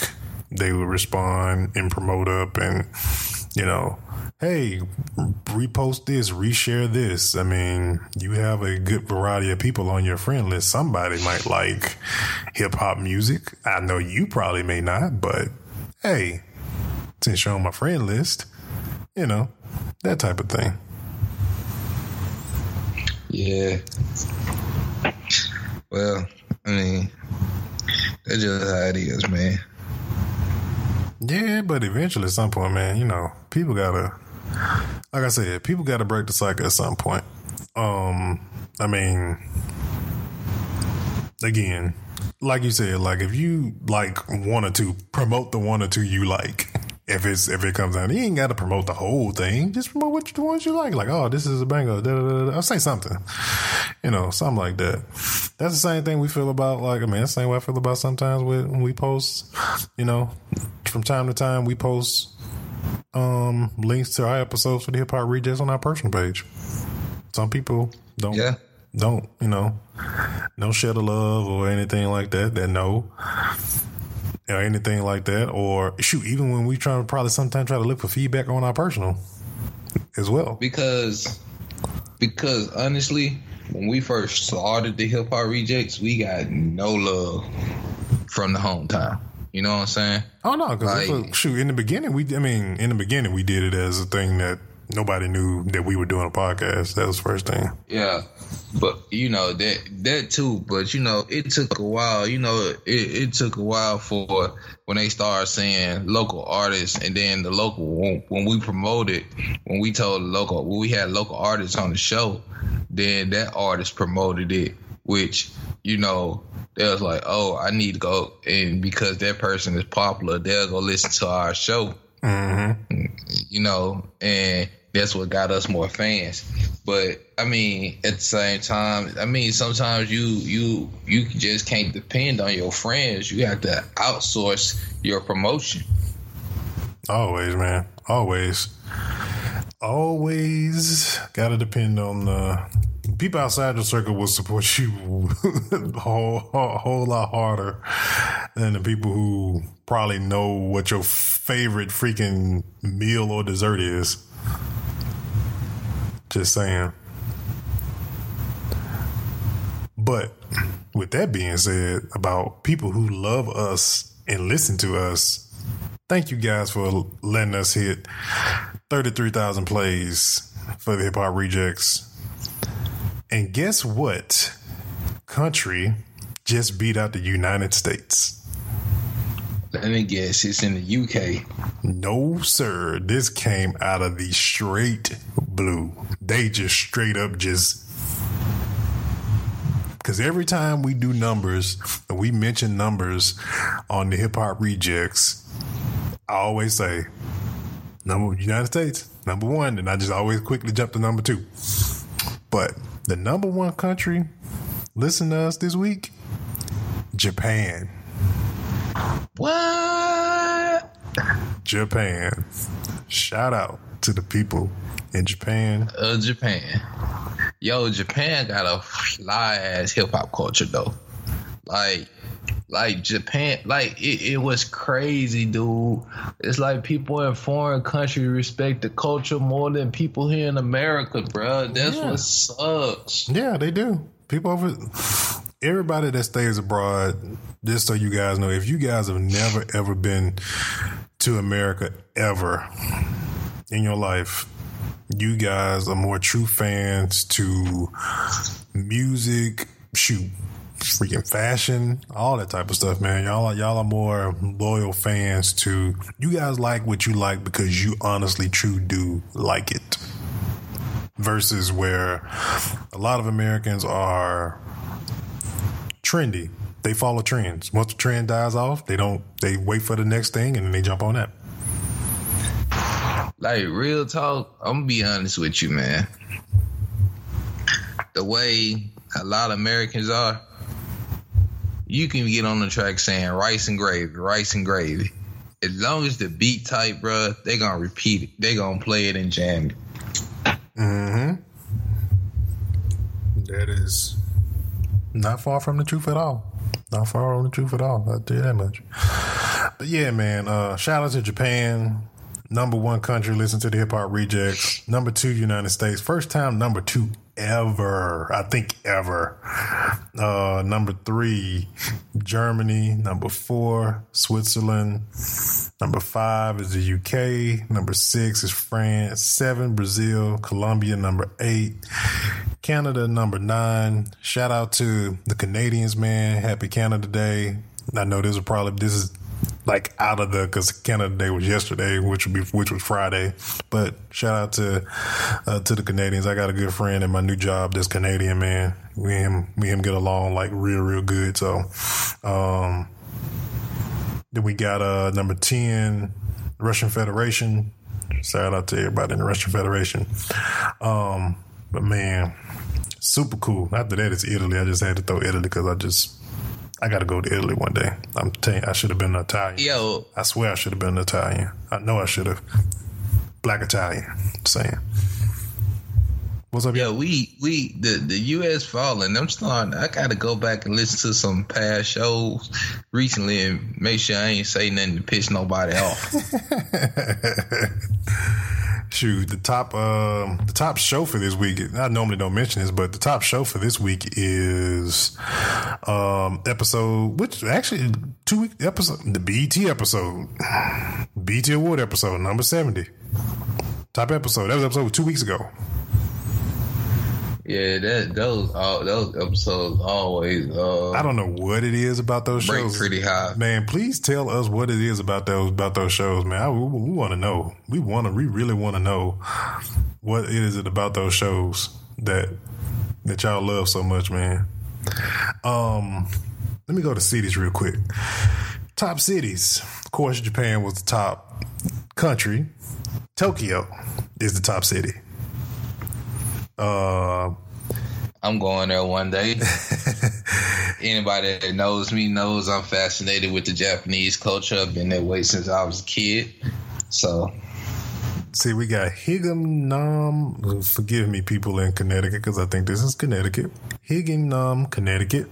they would respond and promote up, and you know. hey, repost this, reshare this. I mean, you have a good variety of people on your friend list. Somebody might like hip hop music. I know you probably may not, but hey, since you're on my friend list, you know, that type of thing. Yeah. Well, I mean, that's just how it is, man. Yeah, but eventually at some point, man, you know, people gotta, like I said, people gotta break the cycle at some point. Um, I mean, again, like you said, like if you like one or two, promote the one or two you like. If it's if it comes down, you ain't got to promote the whole thing. Just promote what the ones you like. Like, oh, this is a banger. Da, da, da. I'll say something, you know, something like that. That's the same thing we feel about. Like, I mean, that's the same way I feel about sometimes when we post. You know, from time to time we post um, links to our episodes for the Hip Hop Rejectz on our personal page. Some people don't, yeah. don't you know, don't share the love or anything like that. That no. Or anything like that, or shoot, even when we try to probably sometimes try to look for feedback on our personal as well. Because, because honestly, when we first started the Hip Hop Rejectz, we got no love from the hometown. You know what I'm saying? Oh no, because like, shoot, in the beginning, we I mean, in the beginning, we did it as a thing that nobody knew that we were doing a podcast. That was the first thing. Yeah. But, you know, that that too. But, you know, it took a while. You know, it, it took a while for when they started seeing local artists, and then the local, when we promoted, when we told local, when we had local artists on the show, then that artist promoted it, which, you know, they was like, oh, I need to go. And because that person is popular, they'll go listen to our show. Mm-hmm. You know, and that's what got us more fans. But I mean, at the same time, I mean, sometimes you you you just can't depend on your friends. You have to outsource your promotion. Always, man. Always. Always gotta depend on the people outside your circle. Will support you a whole, whole, whole lot harder than the people who probably know what your favorite freaking meal or dessert is. Just saying. But with that being said, about people who love us and listen to us, thank you guys for letting us hit thirty-three thousand plays for the Hip Hop Rejectz. And guess what? Country just beat out the United States. Let me guess, it's in the U K. No, sir. This came out of the straight blue. They just straight up just... Because every time we do numbers, and we mention numbers on the Hip Hop Rejectz, I always say, number United States, number one. And I just always quickly jump to number two. But... the number one country listen to us this week, Japan. What? Japan. Shout out to the people in Japan. Uh, Japan. Yo, Japan got a fly ass hip hop culture though. Like, like Japan, like it, it was crazy, dude. It's like people in foreign countries respect the culture more than people here in America, bro. That's yeah. what sucks. Yeah, they do. People over, everybody that stays abroad. Just so you guys know, if you guys have never ever been to America ever in your life, you guys are more true fans to music. Shoot. Freaking fashion, all that type of stuff, man. Y'all are, y'all are more loyal fans to... You guys like what you like because you honestly, true do like it. Versus where a lot of Americans are trendy. They follow trends. Once the trend dies off, they don't... They wait for the next thing and then they jump on that. Like, real talk, I'm gonna be honest with you, man. The way a lot of Americans are... You can get on the track saying rice and gravy, rice and gravy. As long as the beat tight, bro, they gonna repeat it. They gonna play it and jam it. Mm-hmm. That is not far from the truth at all. Not far from the truth at all. I'll tell you that much. But yeah, man, uh, shout out to Japan. Number one country, listen to the Hip Hop Rejectz. Number two, United States. First time number two ever. I think ever. Uh, number three, Germany. Number four, Switzerland. Number five is the U K. Number six is France. Seven, Brazil. Colombia, number eight. Canada, number nine. Shout out to the Canadians, man. Happy Canada Day. I know this is probably, this is like out of the, because Canada Day was yesterday, which would be, which was Friday. But shout out to uh, to the Canadians. I got a good friend in my new job that's Canadian, man. We him we him get along like real real good. So um, then we got uh number ten, Russian Federation. Shout out to everybody in the Russian Federation. Um, but man, super cool. After that, it's Italy. I just had to throw Italy because I just. I gotta go to Italy one day. I'm telling you, I should have been an Italian. Yo, I swear I should have been an Italian. I know I should have. Black Italian. I'm saying. What's up? Yo, y'all? we we the the U S falling. I'm starting. I gotta go back and listen to some past shows recently and make sure I ain't say nothing to piss nobody off. Shoot, the top um, the top show for this week. I normally don't mention this, but the top show for this week is um, episode, which actually two week episode, the B E T episode, B E T Award episode number seventy. Top episode. That was episode two weeks ago. Yeah, that those all uh, those episodes always. Uh, I don't know what it is about those break shows. Pretty high, man. Please tell us what it is about those about those shows, man. I, we we want to know. We want to. We really want to know what it is about those shows that that y'all love so much, man. Um, let me go to cities real quick. Top cities, of course. Japan was the top country. Tokyo is the top city. Uh, I'm going there one day. Anybody that knows me knows I'm fascinated with the Japanese culture. I've been that way since I was a kid. So, see, we got Hingham. Forgive me, people in Connecticut, because I think this is Connecticut. Hingham, Connecticut.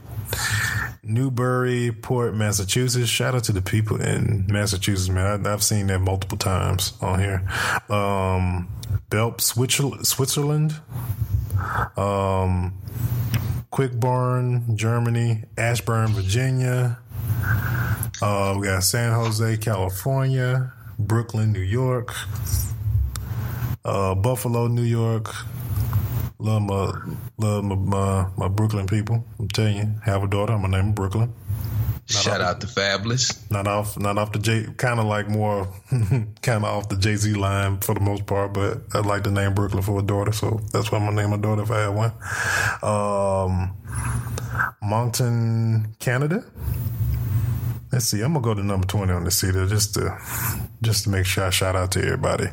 Newburyport, Massachusetts. Shout out to the people in Massachusetts, man. I, I've seen that multiple times on here. Um, Belp, Switzerland. Um, Quickborn, Germany. Ashburn, Virginia. Uh, we got San Jose, California. Brooklyn, New York. Uh, Buffalo, New York. Love my, love my, my, my Brooklyn people. I'm telling you, have a daughter. I'm gonna name her Brooklyn. Not Shout off, out to Fabulous. Not off, not off the J. Kind of like more, kind of off the Jay-Z line for the most part. But I'd like to name Brooklyn for a daughter, so that's why I'm gonna name my daughter if I had one. Um, Moncton, Canada. Let's see. I'm gonna go to number twenty on the city just to, just to make sure I shout out to everybody.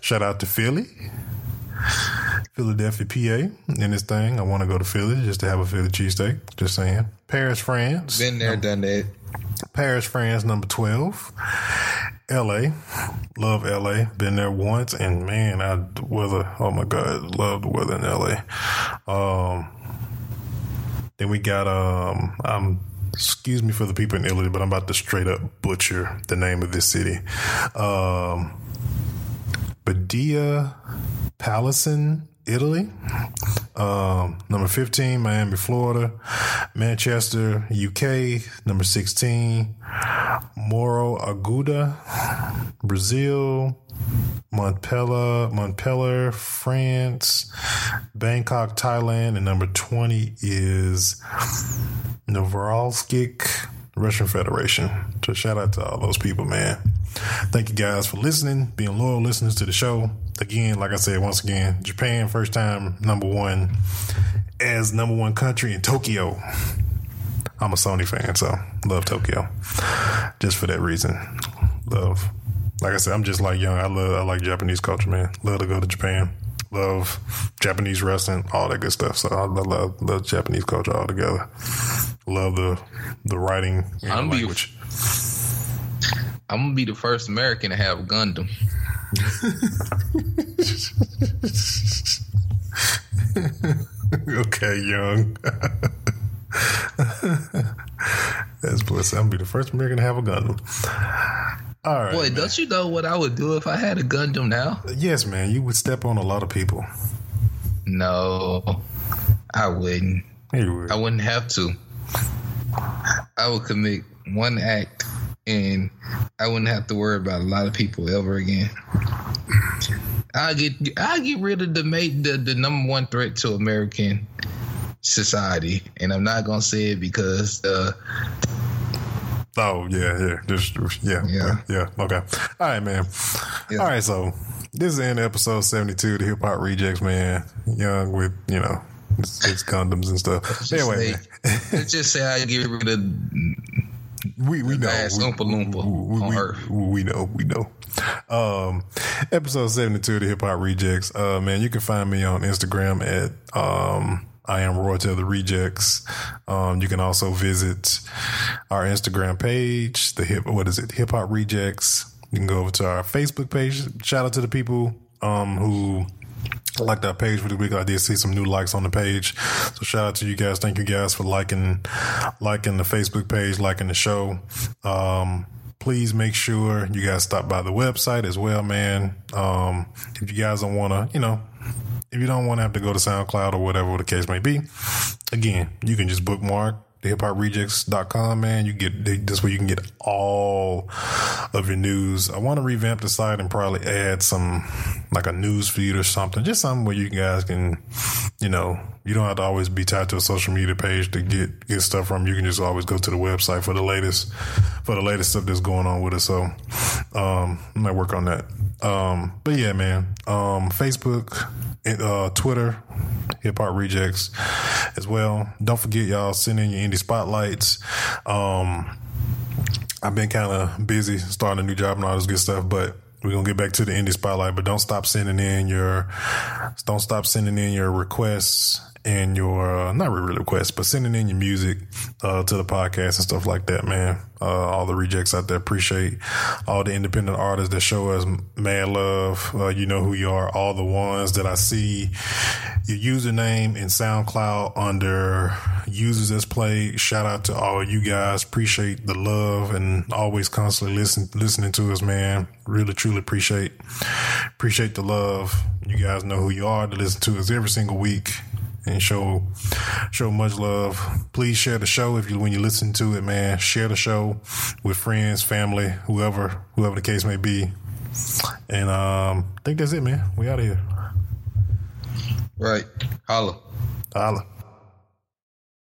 Shout out to Philly. Philadelphia, P A, in this thing. I want to go to Philly just to have a Philly cheesesteak. Just saying. Paris, France. Been there, done that. Paris, France, number twelve. L A. Love L A. Been there once, and man, I the weather. Oh my God, love the weather in L A. Um, then we got um, I'm. Excuse me for the people in Italy, but I'm about to straight up butcher the name of this city. Um, Badia, Palestine, Italy. Um, number fifteen, Miami, Florida. Manchester, U K. Number sixteen, Moro Aguda, Brazil. Montpellier, Montpellier, France. Bangkok, Thailand. And number twenty is Novorossiysk, Russian Federation. So shout out to all those people, man. Thank you guys for listening, being loyal listeners to the show. Again, like I said, once again, Japan, first time number one as number one country in Tokyo. I'm a Sony fan, so love Tokyo just for that reason. Love, like I said, I'm just like Young. I love, I like Japanese culture, man. Love to go to Japan. Love Japanese wrestling, all that good stuff. So I love, love, love Japanese culture altogether. Love the the writing and I'm the language. Be, I'm gonna be the first American to have Gundam. Okay, Young. That's bliss. I'm gonna be the first American to have a Gundam. All right, boy, man. Don't you know what I would do if I had a Gundam now? Yes, man. You would step on a lot of people. No, I wouldn't. You would. I wouldn't have to. I would commit one act, and I wouldn't have to worry about a lot of people ever again. I get I get rid of the the the number one threat to American society, and I'm not gonna say it because. Uh, Oh, yeah, yeah, just, yeah, yeah, yeah, okay. All right, man. Yeah. All right, so this is the end of episode seventy-two of the Hip Hop Rejectz, man. Young with, you know, it's, it's condoms and stuff. Let's anyway, say, man. Let's just say I get rid of we, we know, ass we, Oompa Loompa we, we, on we, Earth. We know, we know. Um, episode seventy-two of the Hip Hop Rejectz. Uh, man, you can find me on Instagram at... Um, I am Royalty of the Rejects. Um, you can also visit our Instagram page, the hip, what is it? Hip Hop Rejects. You can go over to our Facebook page. Shout out to the people, um, who liked our page for the week. I did see some new likes on the page. So shout out to you guys. Thank you guys for liking, liking the Facebook page, liking the show. Um, Please make sure you guys stop by the website as well, man. Um, if you guys don't want to, you know, if you don't want to have to go to SoundCloud or whatever the case may be, again, you can just bookmark the hip hop rejectz dot com, man. You get this way, you can get all of your news. I want to revamp the site and probably add some like a news feed or something, just something where you guys can, you know, you don't have to always be tied to a social media page to get, get stuff from. You can just always go to the website for the latest, for the latest stuff that's going on with us. So, um, I might work on that. Um, but yeah, man, um, Facebook, uh, Twitter, Hip Hop Rejectz as well. Don't forget, y'all, send in your indie spotlights. Um, I've been kind of busy starting a new job and all this good stuff, but we're going to get back to the indie spotlight. But don't stop sending in your, don't stop sending in your requests. And your, uh, not really requests, but sending in your music uh, to the podcast and stuff like that, man. Uh, all the rejects out there, appreciate all the independent artists that show us mad love. Uh, you know who you are. All the ones that I see your username in SoundCloud under users that's played. Shout out to all you guys. Appreciate the love and always constantly listen, listening to us, man. Really, truly appreciate, appreciate the love. You guys know who you are to listen to us every single week. And show show much love. Please share the show if you when you listen to it, man. Share the show with friends, family, whoever, whoever the case may be. And um, I think that's it, man. We out of here. Right. Holla. Holla.